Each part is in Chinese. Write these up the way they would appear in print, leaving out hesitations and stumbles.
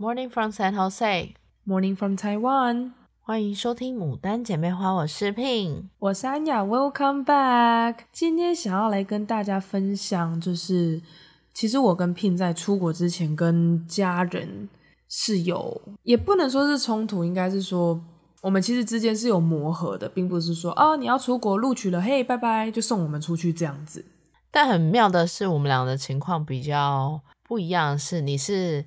Morning from San Jose. Morning from Taiwan. 欢迎收听牡丹姐妹花，我是 Pin， 我是 Anya。 Welcome back。 今天想要来跟大家分享，就是其实我跟 Pin 在出国之前跟家人是有，也不能说是冲突，应该是说我们其实之间是有磨合的，并不是说哦你要出国录取了，嘿拜拜就送我们出去这样子。但很妙的是，我们俩的情况比较不一样的是，你是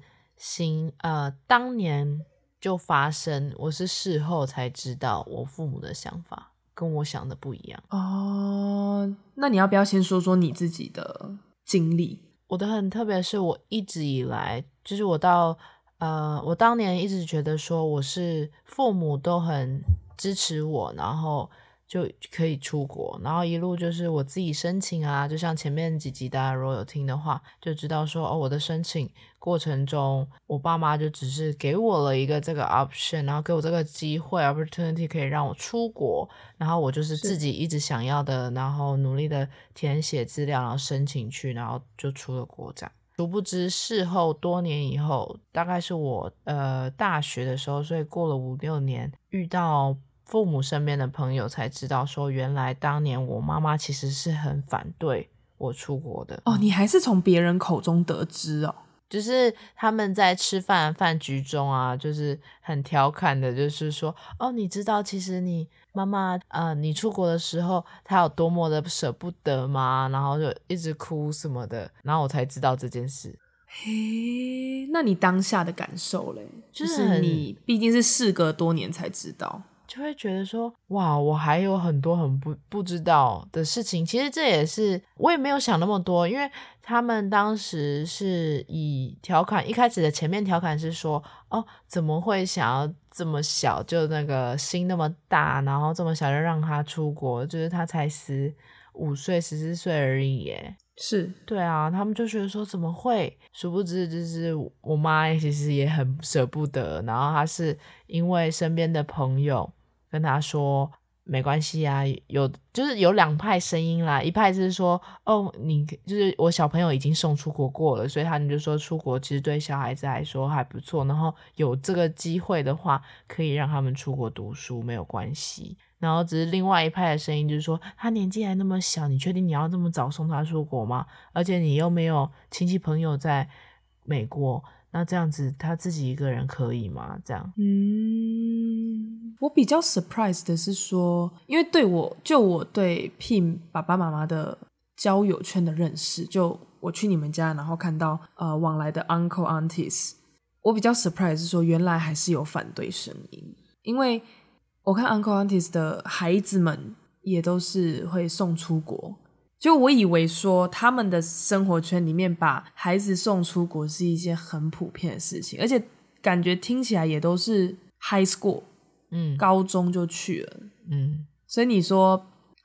当年就发生，我是事后才知道我父母的想法跟我想的不一样。哦，那你要不要先说说你自己的经历？我的很特别，是我一直以来，就是我当年一直觉得说我是父母都很支持我，然后就可以出国，然后一路就是我自己申请啊，就像前面几集大家如果有听的话就知道说，哦，我的申请过程中我爸妈就只是给我了一个这个 option， 然后给我这个机会 opportunity 可以让我出国，然后我就是自己一直想要的，然后努力的填写资料，然后申请去，然后就出了国这样。殊不知事后多年以后，大概是我大学的时候，所以过了5-6年，遇到父母身边的朋友才知道说，原来当年我妈妈其实是很反对我出国的。哦，你还是从别人口中得知哦？就是他们在吃饭饭局中啊，就是很调侃的，就是说哦你知道其实你妈妈你出国的时候她有多么的舍不得吗？然后就一直哭什么的，然后我才知道这件事。嘿，那你当下的感受嘞？就是你毕竟是事隔多年才知道，就会觉得说哇我还有很多很不知道的事情。其实这也是我也没有想那么多，因为他们当时是以调侃，一开始的前面调侃是说哦怎么会想要这么小就那个心那么大，然后这么小就让他出国，就是他才15岁14岁而已耶。是，对啊，他们就觉得说怎么会，殊不知就是我妈其实也很舍不得，然后她是因为身边的朋友跟他说没关系啊，就是有2派声音啦，一派是说哦你就是我小朋友已经送出国过了，所以他们就说出国其实对小孩子来说还不错，然后有这个机会的话可以让他们出国读书没有关系。然后只是另外一派的声音就是说他年纪还那么小，你确定你要这么早送他出国吗？而且你又没有亲戚朋友在美国，那这样子他自己一个人可以吗？这样。我比较 surprise 的是说，因为我对 Pin 爸爸妈妈的交友圈的认识，就我去你们家然后看到往来的 uncle aunties， 我比较 surprise 是说原来还是有反对声音。因为我看 uncle aunties 的孩子们也都是会送出国，就我以为说他们的生活圈里面把孩子送出国是一件很普遍的事情，而且感觉听起来也都是 high school， 高中就去了，所以你说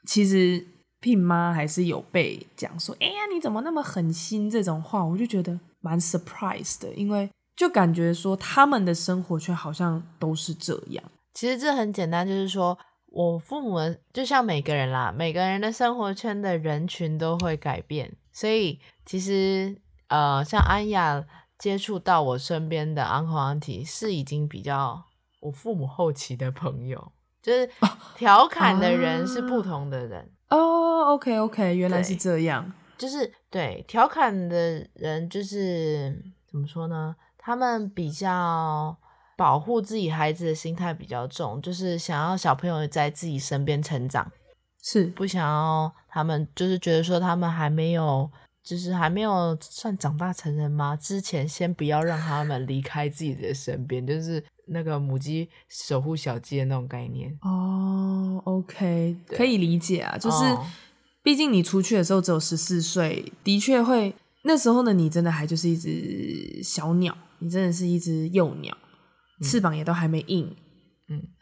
其实Pin妈还是有被讲说哎呀你怎么那么狠心这种话，我就觉得蛮 surprise 的，因为就感觉说他们的生活圈好像都是这样。其实这很简单，就是说我父母就像每个人啦，每个人的生活圈的人群都会改变，所以其实像安雅接触到我身边的 uncle auntie 是已经比较我父母后期的朋友，就是调侃的人是不同的人。哦 OK OK， 原来是这样。就是对调侃的人，就是怎么说呢，他们比较保护自己孩子的心态比较重，就是想要小朋友在自己身边成长，是不想要他们就是觉得说他们还没有算长大成人吗？之前先不要让他们离开自己的身边，就是那个母鸡守护小鸡的那种概念。哦 OK 可以理解啊，就是毕竟你出去的时候只有14岁，的确会那时候呢你真的还就是一只小鸟，你真的是一只幼鸟，翅膀也都还没硬，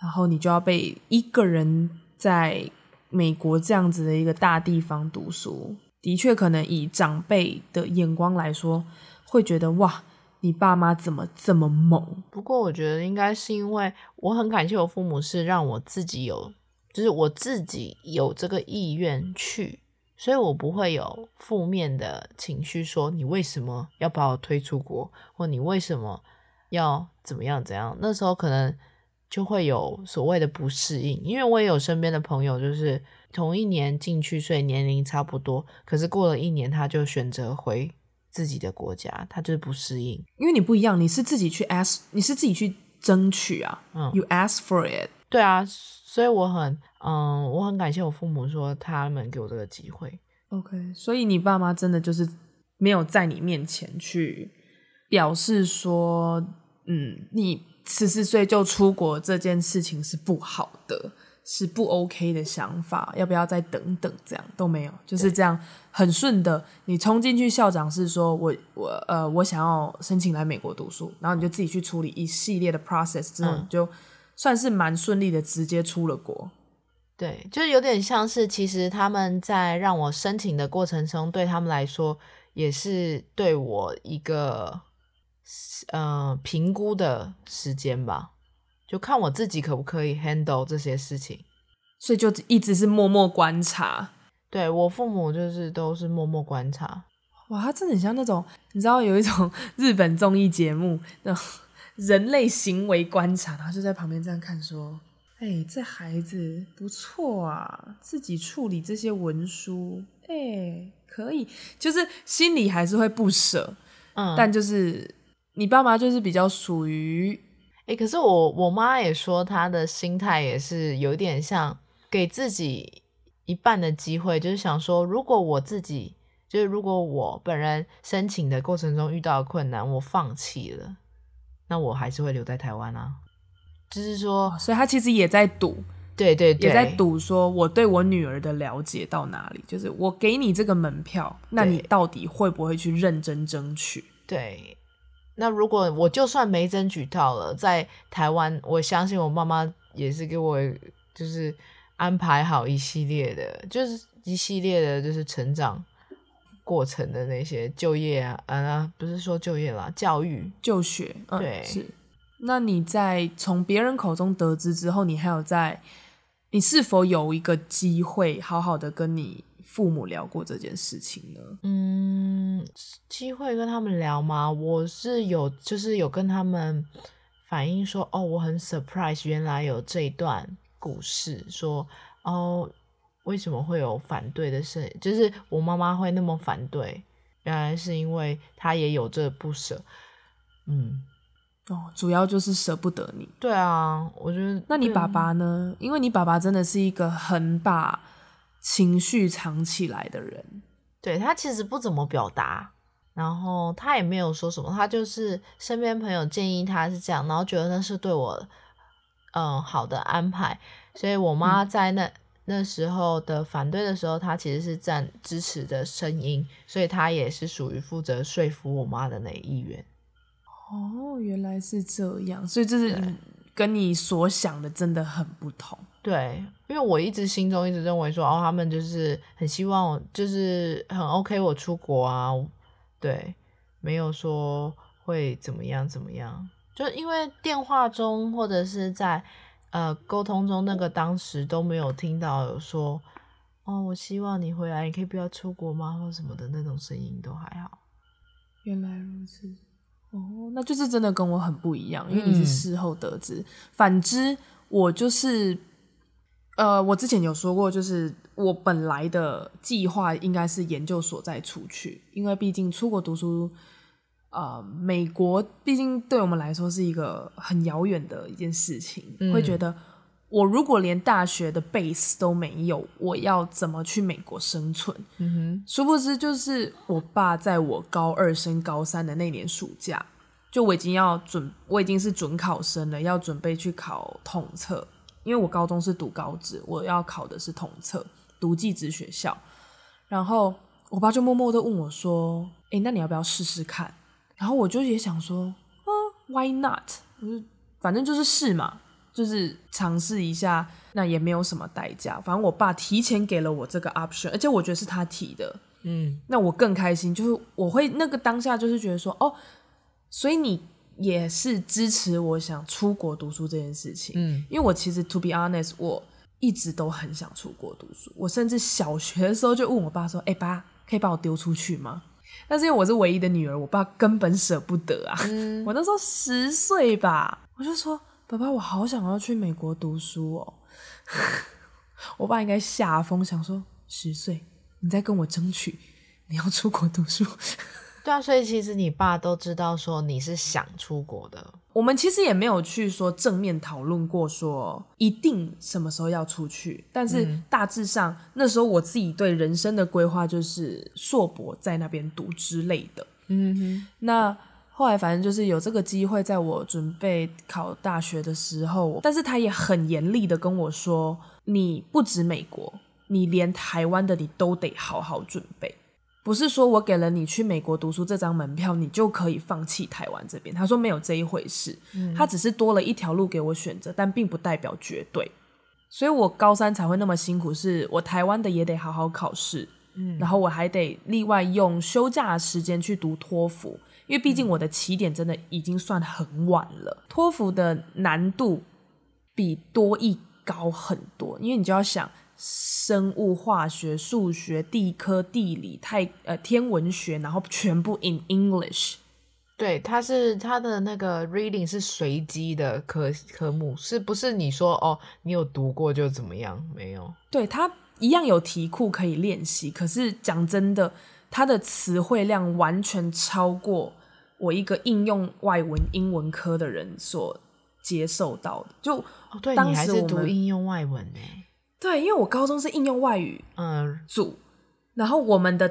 然后你就要被一个人在美国这样子的一个大地方读书，的确可能以长辈的眼光来说会觉得哇你爸妈怎么这么猛。不过我觉得应该是因为我很感谢我父母，是让我自己有就是我自己有这个意愿去，所以我不会有负面的情绪说你为什么要把我推出国，或你为什么要怎么样怎样，那时候可能就会有所谓的不适应。因为我也有身边的朋友就是同一年进去，所以年龄差不多，可是过了一年他就选择回自己的国家，他就是不适应。因为你不一样，你是自己去 ask， 你是自己去争取啊、you ask for it。 对啊，所以我很感谢我父母说他们给我这个机会。 OK， 所以你爸妈真的就是没有在你面前去表示说你14岁就出国这件事情是不好的，是不 OK 的想法，要不要再等等，这样都没有，就是这样很顺的你冲进去校长室说我想要申请来美国读书，然后你就自己去处理一系列的 process 之后、你就算是蛮顺利的直接出了国。对，就是有点像是其实他们在让我申请的过程中，对他们来说也是对我一个评估的时间吧，就看我自己可不可以 handle 这些事情，所以就一直是默默观察。对，我父母就是都是默默观察。哇，他真的很像那种，你知道有一种日本综艺节目那种人类行为观察，然后就在旁边这样看说这孩子不错啊，自己处理这些文书可以，就是心里还是会不舍但就是你爸妈就是比较属于可是我妈也说她的心态也是有点像给自己一半的机会，就是想说如果我自己就是如果我本人申请的过程中遇到困难我放弃了，那我还是会留在台湾啊，就是说所以她其实也在赌，对对对，也在赌说我对我女儿的了解到哪里，就是我给你这个门票，那你到底会不会去认真争取。对，那如果我就算没争取到了，在台湾我相信我妈妈也是给我就是安排好一系列的就是成长过程的那些就业不是说就业啦，教育就学对是。那你在从别人口中得知之后，你是否有一个机会好好的跟你父母聊过这件事情呢？机会跟他们聊吗？我是有，就是有跟他们反映说，我很 surprise， 原来有这一段故事，说为什么会有反对的声音，就是我妈妈会那么反对，原来是因为她也有这不舍，主要就是舍不得你。对啊，我觉得。那你爸爸呢？因为你爸爸真的是一个很把情绪藏起来的人。对，他其实不怎么表达，然后他也没有说什么，他就是身边朋友建议他是这样，然后觉得那是对我好的安排，所以我妈在那时候的反对的时候，她其实是站支持的声音，所以她也是属于负责说服我妈的那一员。原来是这样，所以这是跟你所想的真的很不同。对，因为我一直心中一直认为说他们就是很希望我就是很 OK 我出国啊，对，没有说会怎么样怎么样，就因为电话中或者是在沟通中那个当时都没有听到有说我希望你回来，你可以不要出国吗或什么的那种声音都还好。原来如此，那就是真的跟我很不一样，因为你是事后得知。反之我就是我之前有说过，就是我本来的计划应该是研究所再出去，因为毕竟出国读书美国毕竟对我们来说是一个很遥远的一件事情，会觉得我如果连大学的 base 都没有，我要怎么去美国生存？殊不知就是我爸在我高二升高三的那年暑假，就我已经是准考生了，要准备去考统测，因为我高中是读高职，我要考的是统测，读技职学校。然后我爸就默默的问我说：“那你要不要试试看？”然后我就也想说：“Why not？” 反正就是试嘛。就是尝试一下，那也没有什么代价，反正我爸提前给了我这个 option， 而且我觉得是他提的，那我更开心，就是我会那个当下就是觉得说所以你也是支持我想出国读书这件事情，因为我其实 to be honest 我一直都很想出国读书，我甚至小学的时候就问我爸说爸可以把我丢出去吗？但是因为我是唯一的女儿，我爸根本舍不得啊。我那时候10岁吧，我就说爸爸我好想要去美国读书哦。我爸应该吓疯，想说10岁你在跟我争取你要出国读书。对啊，所以其实你爸都知道说你是想出国的。我们其实也没有去说正面讨论过说一定什么时候要出去，但是大致上、那时候我自己对人生的规划就是硕博在那边读之类的。那后来反正就是有这个机会，在我准备考大学的时候，但是他也很严厉的跟我说，你不止美国，你连台湾的你都得好好准备，不是说我给了你去美国读书这张门票你就可以放弃台湾这边。他说没有这一回事，他只是多了一条路给我选择，但并不代表绝对。所以我高三才会那么辛苦，是我台湾的也得好好考试，然后我还得另外用休假的时间去读托福，因为毕竟我的起点真的已经算很晚了。托福的难度比多益高很多，因为你就要想生物化学数学地科地理天文学，然后全部 in English。 对，它的那个 reading 是随机的科目，是不是你说哦你有读过就怎么样？没有，对，它一样有题库可以练习，可是讲真的它的词汇量完全超过我一个应用外文英文科的人所接受到的。就、对，当时你还是读应用外文耶。对，因为我高中是应用外语组，然后我们的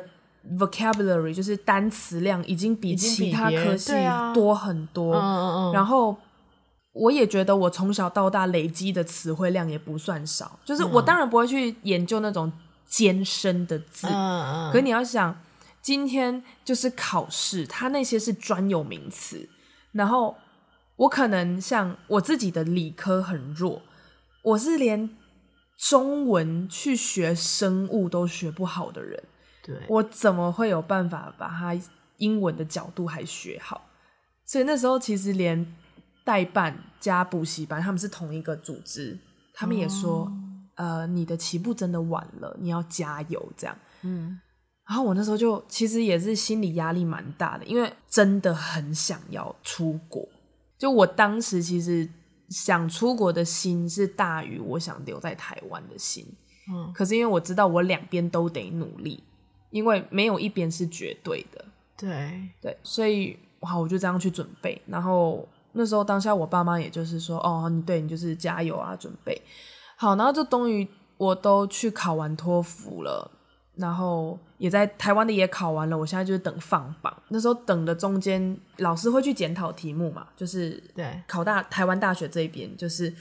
vocabulary 就是单词量已经比其他科系多很多、然后我也觉得我从小到大累积的词汇量也不算少，就是我当然不会去研究那种艰深的字，可是你要想今天就是考试它那些是专有名词，然后我可能像我自己的理科很弱，我是连中文去学生物都学不好的人，对，我怎么会有办法把它英文的角度还学好？所以那时候其实连代办加补习班，他们是同一个组织，他们也说、你的起步真的晚了，你要加油这样。然后我那时候就其实也是心理压力蛮大的，因为真的很想要出国，就我当时其实想出国的心是大于我想留在台湾的心，可是因为我知道我两边都得努力，因为没有一边是绝对的。对，所以好，我就这样去准备。然后那时候当下我爸妈也就是说哦，你就是加油啊，准备好。然后就终于我都去考完托福了，然后也在台湾的也考完了，我现在就是等放榜。那时候等的中间老师会去检讨题目嘛，就是考台湾大学这边，就是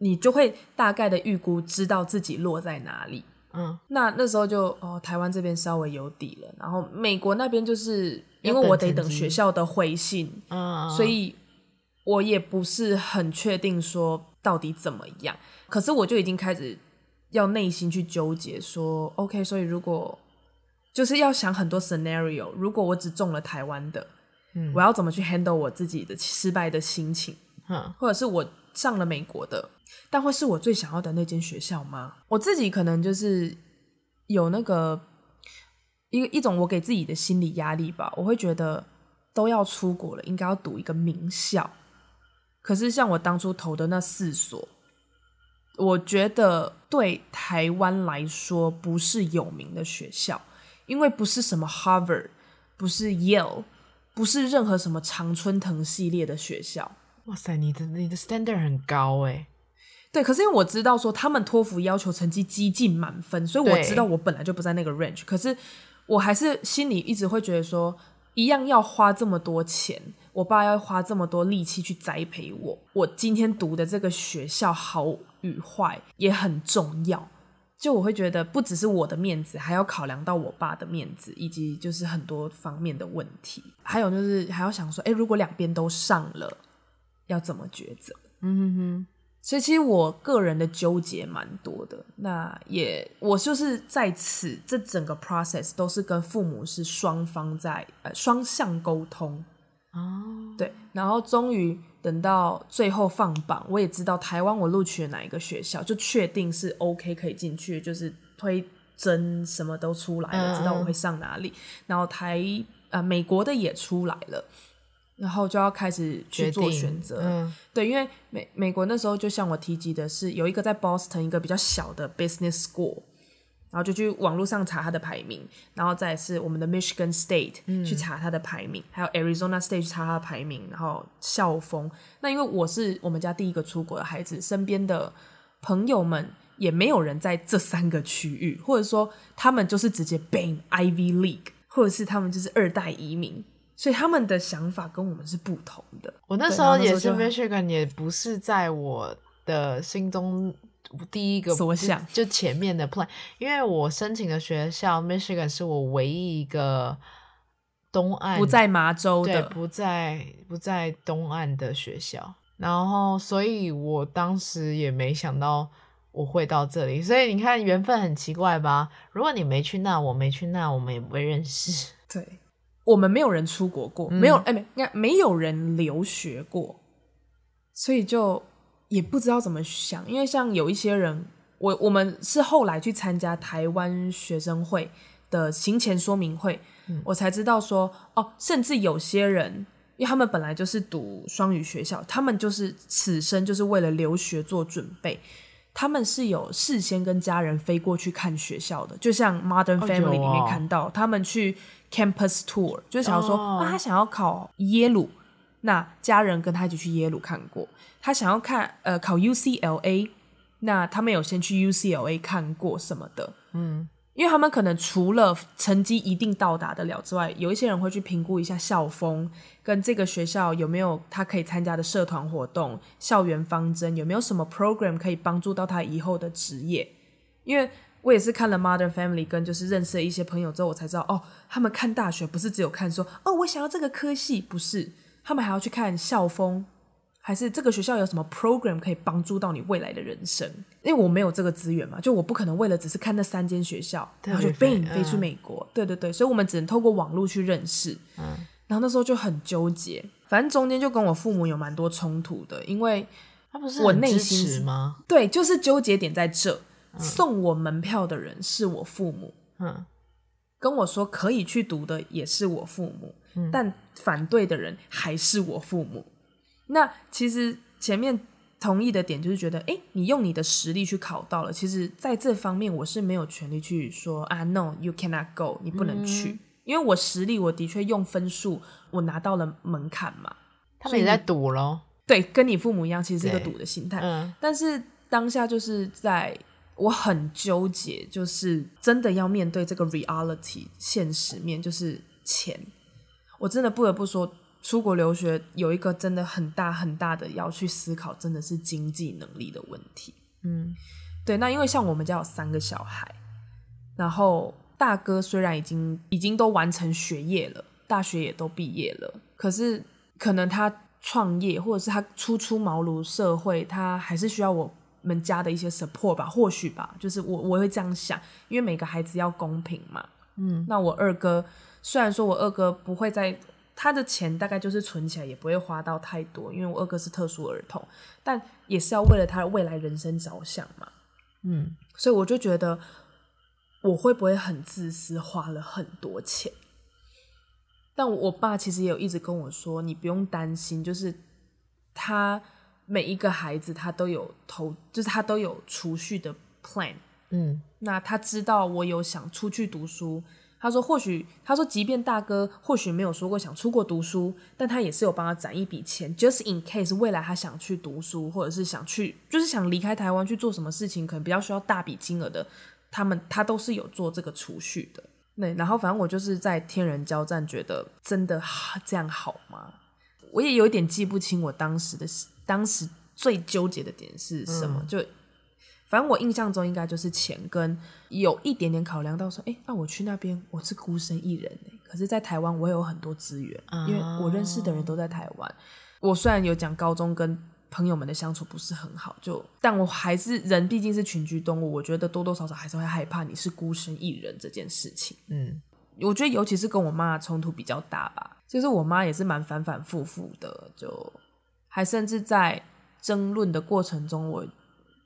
你就会大概的预估知道自己落在哪里。那时候就台湾这边稍微有底了，然后美国那边就是因为我得等学校的回信，所以我也不是很确定说到底怎么样，可是我就已经开始要内心去纠结说 OK， 所以如果就是要想很多 scenario， 如果我只中了台湾的，我要怎么去 handle 我自己的失败的心情，或者是我上了美国的，但会是我最想要的那间学校吗？我自己可能就是有那个一种我给自己的心理压力吧，我会觉得都要出国了应该要读一个名校，可是像我当初投的那4所，我觉得对台湾来说不是有名的学校，因为不是什么 Harvard， 不是 Yale， 不是任何什么常春藤系列的学校。哇塞，你的 standard 很高耶。对，可是因为我知道说他们托福要求成绩几近满分，所以我知道我本来就不在那个 range， 可是我还是心里一直会觉得说一样要花这么多钱，我爸要花这么多力气去栽培我，我今天读的这个学校好与坏也很重要，就我会觉得不只是我的面子，还要考量到我爸的面子，以及就是很多方面的问题，还有就是还要想说如果两边都上了要怎么抉择。所以其实我个人的纠结蛮多的，那也我就是在此这整个 process 都是跟父母是双方在双向沟通。对，然后终于等到最后放榜，我也知道台湾我录取了哪一个学校，就确定是 OK 可以进去，就是推针什么都出来了，知道我会上哪里，然后美国的也出来了，然后就要开始去做选择、对，因为美国那时候就像我提及的是有一个在 Boston 一个比较小的 business school， 然后就去网络上查它的排名，然后再是我们的 Michigan State 去查它的排名、还有 Arizona State 去查它的排名，然后校风。那因为我是我们家第一个出国的孩子，身边的朋友们也没有人在这三个区域，或者说他们就是直接 bang Ivy League， 或者是他们就是二代移民，所以他们的想法跟我们是不同的。我那时候也是 Michigan 也不是在我的心中第一个所想，就前面的 plan， 因为我申请的学校 Michigan 是我唯一一个东岸不在麻州的，对，不在东岸的学校，然后所以我当时也没想到我会到这里，所以你看缘分很奇怪吧，如果你没去那，我没去那，我们也不会认识。对，我们没有人出国过，没有人留学过，所以就也不知道怎么想。因为像有一些人，我们是后来去参加台湾学生会的行前说明会、我才知道说哦，甚至有些人因为他们本来就是读双语学校，他们就是此生就是为了留学做准备，他们是有事先跟家人飞过去看学校的，就像 Modern Family 里面看到、他们去 Campus Tour 就想要说、他想要考耶鲁，那家人跟他一起去耶鲁看过，他想要考 UCLA， 那他们有先去 UCLA 看过什么的。因为他们可能除了成绩一定到达得了之外，有一些人会去评估一下校风，跟这个学校有没有他可以参加的社团活动，校园方针有没有什么 program 可以帮助到他以后的职业。因为我也是看了 Modern Family 跟就是认识了一些朋友之后，我才知道哦，他们看大学不是只有看说哦我想要这个科系，不是，他们还要去看校风，还是这个学校有什么 program 可以帮助到你未来的人生。因为我没有这个资源嘛，就我不可能为了只是看那三间学校然后就 bang 飞去美国。对对对，所以我们只能透过网络去认识。然后那时候就很纠结，反正中间就跟我父母有蛮多冲突的，因为他不是很支持吗？对，就是纠结点在这。送我门票的人是我父母，跟我说可以去读的也是我父母，但反对的人还是我父母。那其实前面同意的点就是觉得你用你的实力去考到了，其实在这方面我是没有权利去说啊 No you cannot go， 你不能去、因为我实力我的确用分数我拿到了门槛嘛。他们也在赌咯，对，跟你父母一样，其实是个赌的心态。但是当下就是在我很纠结，就是真的要面对这个 reality 现实面，就是钱。我真的不得不说出国留学有一个真的很大很大的要去思考，真的是经济能力的问题。对，那因为像我们家有三个小孩，然后大哥虽然已经都完成学业了，大学也都毕业了，可是可能他创业或者是他初茅庐社会，他还是需要我们家的一些 support 吧，或许吧，就是我会这样想，因为每个孩子要公平嘛。那我二哥虽然说我二哥不会在他的钱大概就是存起来也不会花到太多，因为我二哥是特殊儿童，但也是要为了他未来人生着想嘛。所以我就觉得我会不会很自私花了很多钱。但我爸其实也有一直跟我说你不用担心，就是他每一个孩子他都有就是他都有储蓄的 plan。那他知道我有想出去读书，他说即便大哥或许没有说过想出国读书，但他也是有帮他攒一笔钱 just in case 未来他想去读书，或者是想去就是想离开台湾去做什么事情可能比较需要大笔金额的，他都是有做这个储蓄的。对，然后反正我就是在天人交战，觉得真的这样好吗？我也有一点记不清我当时最纠结的点是什么。就反正我印象中应该就是钱，跟有一点点考量到说那我去那边我是孤身一人，可是在台湾我有很多资源，因为我认识的人都在台湾。我虽然有讲高中跟朋友们的相处不是很好，但我还是人毕竟是群居动物，我觉得多多少少还是会害怕你是孤身一人这件事情。我觉得尤其是跟我妈的冲突比较大吧，就是我妈也是蛮反反复复的，就还甚至在争论的过程中我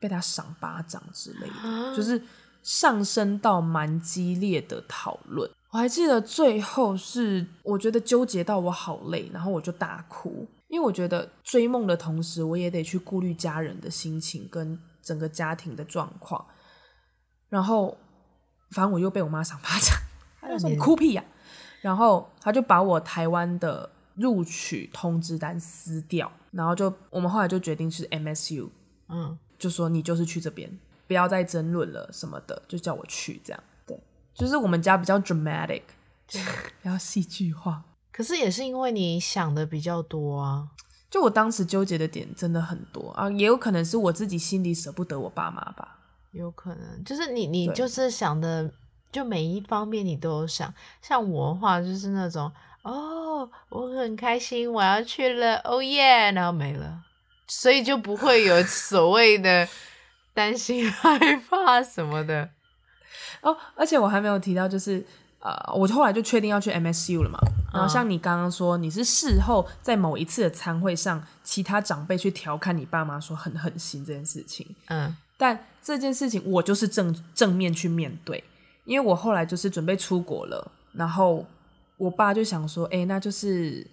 被他赏巴掌之类的，就是上升到蛮激烈的讨论。我还记得最后是我觉得纠结到我好累，然后我就大哭，因为我觉得追梦的同时我也得去顾虑家人的心情跟整个家庭的状况。然后反正我又被我妈赏巴掌，她就说你哭屁呀、然后她就把我台湾的录取通知单撕掉，然后就我们后来就决定是 MSU， 就说你就是去这边，不要再争论了什么的，就叫我去这样。就是我们家比较 dramatic， 比较戏剧化。可是也是因为你想的比较多啊，就我当时纠结的点真的很多啊，也有可能是我自己心里舍不得我爸妈吧，有可能就是你就是想的，就每一方面你都有想。像我的话就是那种哦我很开心我要去了哦耶、然后没了，所以就不会有所谓的担心害怕什么的。哦，而且我还没有提到，就是我后来就确定要去 MSU 了嘛。然后像你刚刚说，你是事后在某一次的餐会上，其他长辈去调侃你爸妈说很狠心这件事情。但这件事情我就是正面去面对，因为我后来就是准备出国了，然后我爸就想说，那就是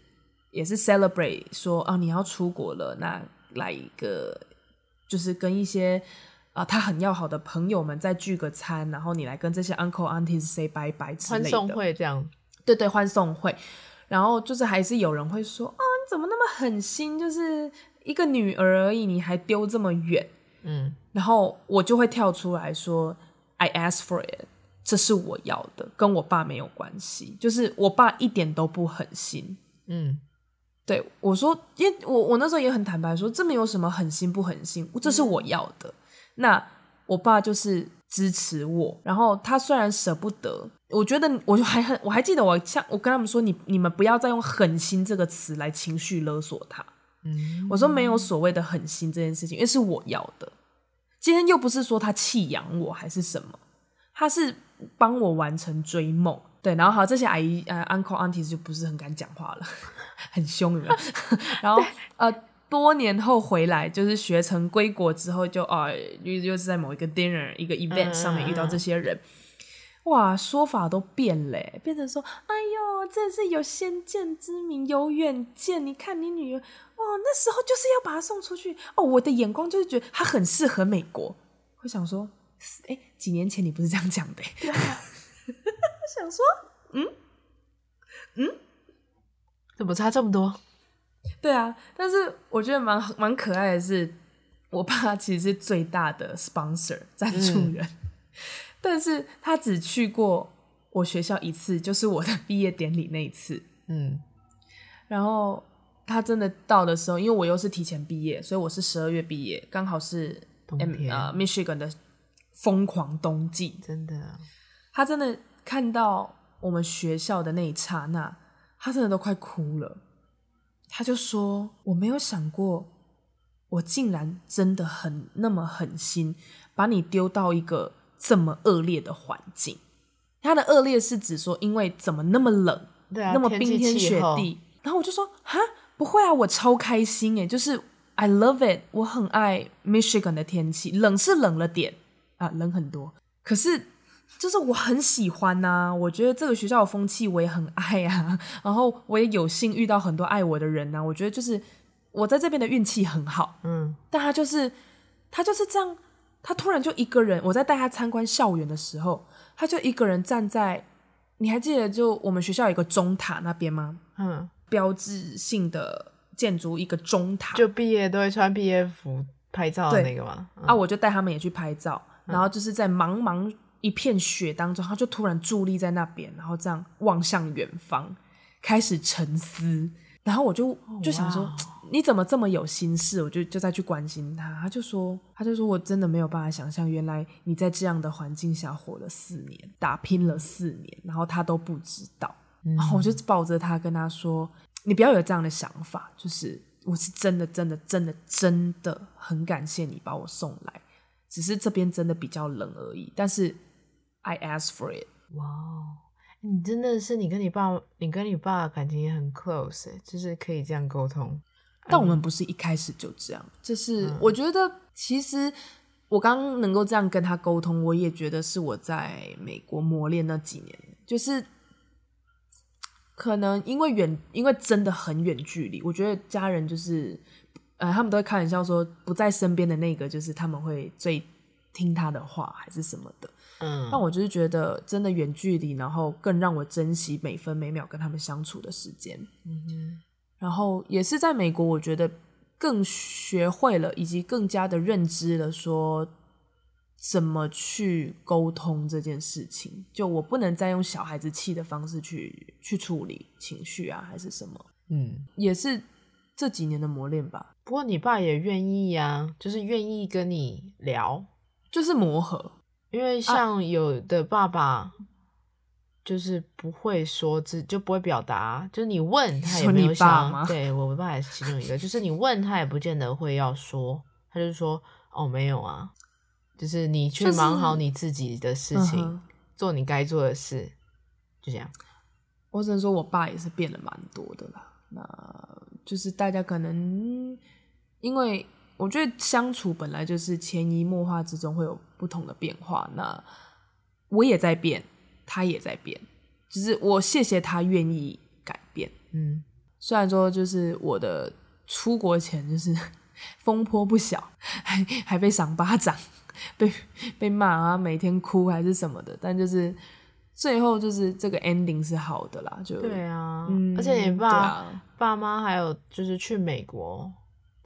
也是 celebrate 说啊你要出国了，那来一个就是跟一些。他很要好的朋友们再聚个餐，然后你来跟这些 uncle aunties say bye bye 之类的欢送会这样。对对，欢送会。然后就是还是有人会说啊、你怎么那么狠心，就是一个女儿而已你还丢这么远。然后我就会跳出来说 I asked for it， 这是我要的，跟我爸没有关系，就是我爸一点都不狠心。对，我说因为我那时候也很坦白说这没有什么狠心不狠心，这是我要的。那我爸就是支持我，然后他虽然舍不得，我觉得我还记得我跟他们说你们不要再用狠心这个词来情绪勒索他。我说没有所谓的狠心这件事情，因为是我要的，今天又不是说他弃养我还是什么，他是帮我完成追梦。对，然后好这些阿姨、uncle aunties 就不是很敢讲话了很凶有没有然后多年后回来就是学成归国之后就就是在某一个 dinner 一个 event 上面遇到这些人，哇说法都变了，变成说哎呦真是有先见之明有远见，你看你女儿哇那时候就是要把她送出去哦，我的眼光就是觉得她很适合美国，会想说几年前你不是这样讲的想说怎么差这么多。对啊，但是我觉得蛮可爱的是我爸其实是最大的 sponsor 赞助人，但是他只去过我学校一次，就是我的毕业典礼那一次。然后他真的到的时候，因为我又是提前毕业，所以我是12月毕业，刚好是Michigan 的疯狂冬季。真的他真的看到我们学校的那一刹那，他真的都快哭了。他就说我没有想过我竟然真的那么狠心把你丢到一个这么恶劣的环境。他的恶劣是指说因为怎么那么冷，对啊，那么冰天雪地。然后我就说哈不会啊，我超开心耶，就是 I love it， 我很爱 Michigan 的天气，冷是冷了点啊，冷很多，可是就是我很喜欢啊，我觉得这个学校的风气我也很爱啊，然后我也有幸遇到很多爱我的人啊，我觉得就是我在这边的运气很好。但他就是这样，他突然就一个人，我在带他参观校园的时候，他就一个人站在，你还记得就我们学校有一个钟塔那边吗？标志性的建筑一个钟塔，就毕业都会穿毕业服拍照的那个嘛。我就带他们也去拍照，然后就是在茫茫一片雪当中，他就突然伫立在那边，然后这样望向远方开始沉思。然后我就想说你怎么这么有心事，我就再去关心他。他就说我真的没有办法想象原来你在这样的环境下活了4年，打拼了4年，然后他都不知道。然后我就抱着他跟他说你不要有这样的想法，就是我是真的真的真的真的很感谢你把我送来，只是这边真的比较冷而已，但是I asked for it。 哇、你真的是你跟你爸感情也很 close， 就是可以这样沟通。但我们不是一开始就这样，就是我觉得其实我刚能够这样跟他沟通，我也觉得是我在美国磨练那几年，就是可能因为真的很远距离，我觉得家人就是他们都会开玩笑说不在身边的那个就是他们会最听他的话还是什么的，但我就是觉得真的远距离，然后更让我珍惜每分每秒跟他们相处的时间，然后也是在美国我觉得更学会了以及更加的认知了说怎么去沟通这件事情，就我不能再用小孩子气的方式去处理情绪啊还是什么，也是这几年的磨练吧。不过你爸也愿意啊，就是愿意跟你聊，就是磨合，因为像有的爸爸就是不会说，就不会表达，就是你问他也没有想，对，我爸也是其中一个，就是你问他也不见得会要说，他就说哦没有啊，就是你去忙好你自己的事情，做你该做的事，就这样。我只能说我爸也是变了蛮多的啦，那就是大家可能因为我觉得相处本来就是潜移默化之中会有不同的变化，那我也在变，他也在变，就是我谢谢他愿意改变，虽然说就是我的出国前就是风波不小，还被赏巴掌，被骂啊，每天哭还是什么的，但就是最后就是这个 ending 是好的啦，就对啊，而且你爸妈还有就是去美国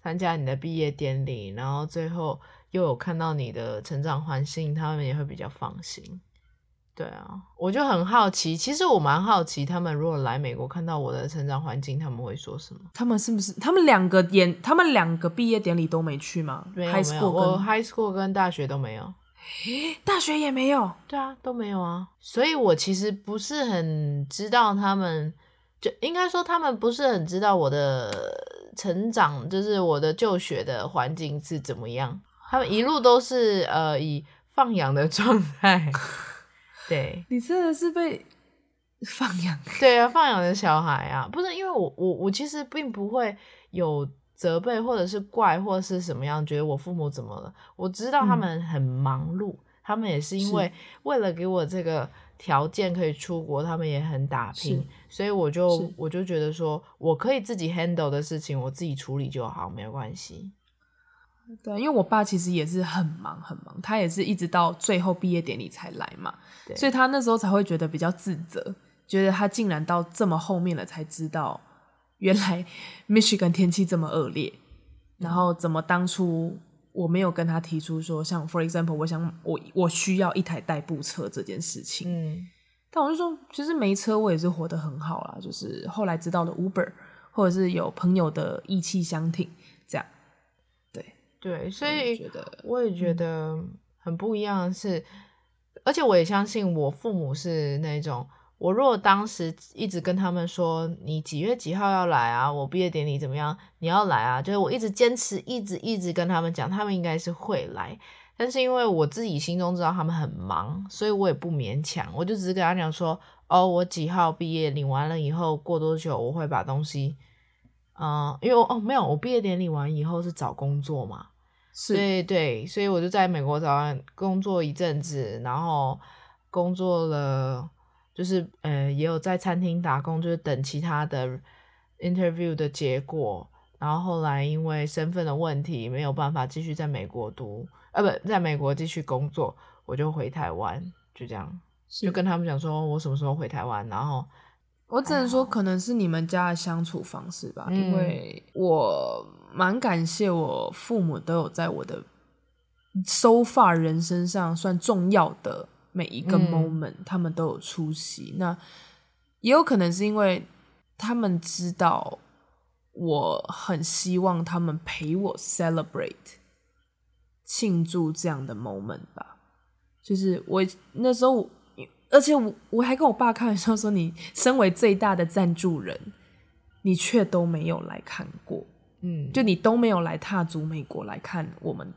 参加你的毕业典礼，然后最后又有看到你的成长环境，他们也会比较放心。对啊，我就很好奇，其实我蛮好奇他们如果来美国看到我的成长环境他们会说什么。他们是不是他们两个毕业典礼都没去吗？没有没有，我 high school 跟大学都没有。大学也没有？对啊，都没有啊。所以我其实不是很知道他们，就应该说他们不是很知道我的成长，就是我的就学的环境是怎么样。他们一路都是以放养的状态。对，你真的是被放养。对啊，放养的小孩啊。不是因为我其实并不会有责备或者是怪或者是什么样觉得我父母怎么了，我知道他们很忙碌，他们也是因为为了给我这个条件可以出国，他们也很打拼，所以我就觉得说我可以自己 handle 的事情我自己处理就好，没有关系。对，因为我爸其实也是很忙，他也是一直到最后毕业典礼才来嘛，所以他那时候才会觉得比较自责，觉得他竟然到这么后面了才知道原来 Michigan 天气这么恶劣，然后怎么当初我没有跟他提出说像 for example 我需要一台代步车这件事情，但我就说其实没车我也是活得很好啦，就是后来知道了 Uber 或者是有朋友的意气相挺这样。对，所以我也觉得很不一样的是，而且我也相信我父母是那种，我如果当时一直跟他们说你几月几号要来啊，我毕业典礼怎么样你要来啊，就是我一直坚持一直跟他们讲，他们应该是会来，但是因为我自己心中知道他们很忙，所以我也不勉强，我就只是跟他讲说哦，我几号毕业，领完了以后过多久我会把东西因为没有，我毕业典礼完以后是找工作嘛，对，所以我就在美国找完工作一阵子，然后工作了就是也有在餐厅打工，就是等其他的 interview 的结果，然后后来因为身份的问题没有办法继续在美国在美国继续工作，我就回台湾，就这样，就跟他们讲说我什么时候回台湾。然后我只能说可能是你们家的相处方式吧，因为我蛮感谢我父母都有在我的so far人生上算重要的每一个 moment 他们都有出席，那也有可能是因为他们知道我很希望他们陪我 celebrate 庆祝这样的 moment 吧，就是我那时候，而且我还跟我爸开玩笑说你身为最大的赞助人你却都没有来看过，就你都没有来踏足美国来看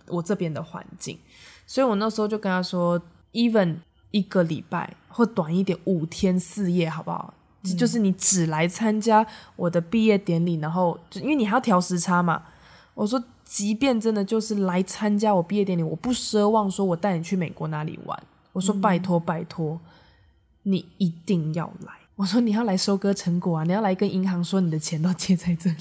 我这边的环境，所以我那时候就跟他说 even 一个礼拜或短一点5天4夜好不好，就是你只来参加我的毕业典礼，然后因为你还要调时差嘛，我说即便真的就是来参加我毕业典礼，我不奢望说我带你去美国哪里玩，我说拜托拜托，你一定要来，我说你要来收割成果啊，你要来跟银行说你的钱都借在这里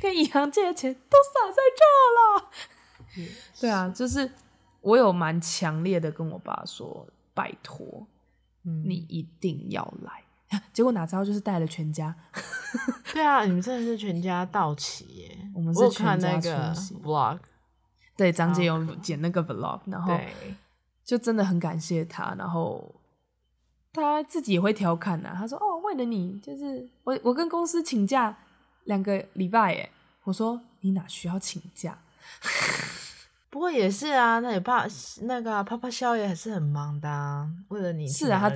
跟银行借的钱都撒在这了、yes. 对啊，就是我有蛮强烈的跟我爸说拜托、你一定要来，结果哪知道就是带了全家对啊，你们真的是全家到齐耶，我们是全家出席。我看那个 vlog， 对，张姐有剪那个 vlog， 然后就真的很感谢他，然后他自己也会调侃啊，他说哦，为了你就是我跟公司请假2个礼拜耶，我说你哪需要请假不过也是啊，那你爸那个、啊、爸肖也还是很忙的啊，为了你是啊，他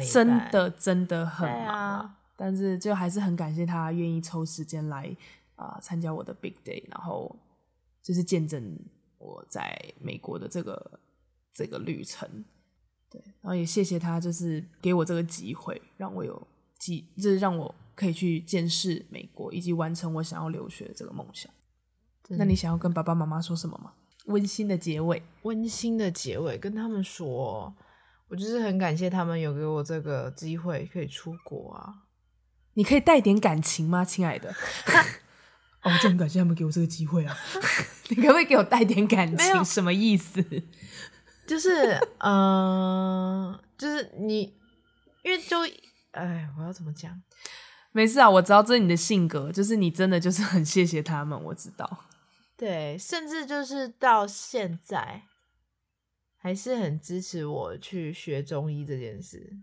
真的很忙、啊、但是就还是很感谢他愿意抽时间来参加我的 big day， 然后就是见证我在美国的这个旅程，对，然后也谢谢他就是给我这个机会，让我有就是让我可以去见识美国，以及完成我想要留学的这个梦想。那你想要跟爸爸妈妈说什么吗？温馨的结尾跟他们说，我就是很感谢他们有给我这个机会可以出国啊。你可以带点感情吗，亲爱的哦，我就很感谢他们给我这个机会啊你可不可以给我带点感情？什么意思？就是就是你因为就哎，我要怎么讲？没事啊，我知道这是你的性格，就是你真的就是很谢谢他们，我知道，对，甚至就是到现在还是很支持我去学中医这件事。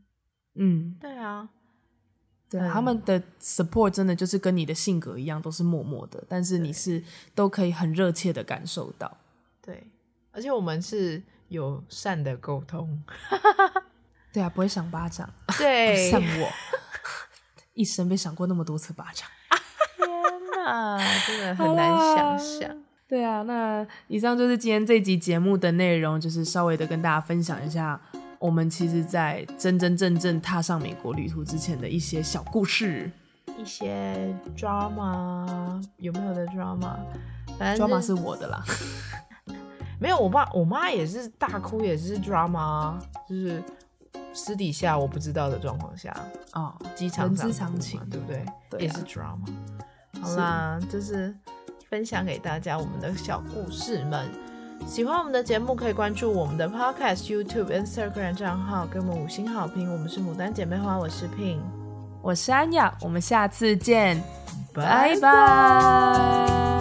嗯，对啊，对啊，他们的 support 真的就是跟你的性格一样，都是默默的，但是你是都可以很热切的感受到。对，而且我们是友善的沟通对啊，不会赏巴掌，对不像我一生被赏过那么多次巴掌啊，真的很难想象。对啊，那以上就是今天这集节目的内容，就是稍微的跟大家分享一下我们其实在真正踏上美国旅途之前的一些小故事，一些 drama， 有没有的 drama， 反正 drama 是我的啦没有，我妈也是大哭，也是 drama， 就是私底下我不知道的状况下哦，机场人之常情，对不对？对啊，也是 drama。好啦，就是分享给大家我们的小故事们。喜欢我们的节目可以关注我们的 Podcast、YouTube、Instagram 账号，给我们5星好评。我们是牡丹姐妹花，我是 Pin， 我是 Anya， 我们下次见，拜拜。